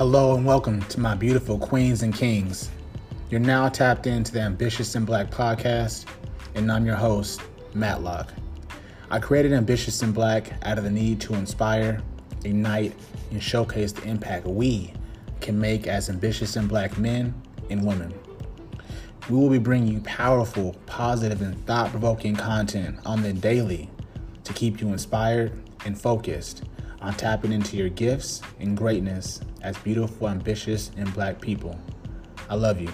Hello and welcome to my beautiful queens and kings. You're now tapped into the Ambitious in Black podcast, and I'm your host, Matlock. I created Ambitious in Black out of the need to inspire, ignite, and showcase the impact we can make as ambitious and Black men and women. We will be bringing you powerful, positive, and thought-provoking content on the daily to keep you inspired and focused on tapping into your gifts and greatness as beautiful, ambitious, and Black people. I love you.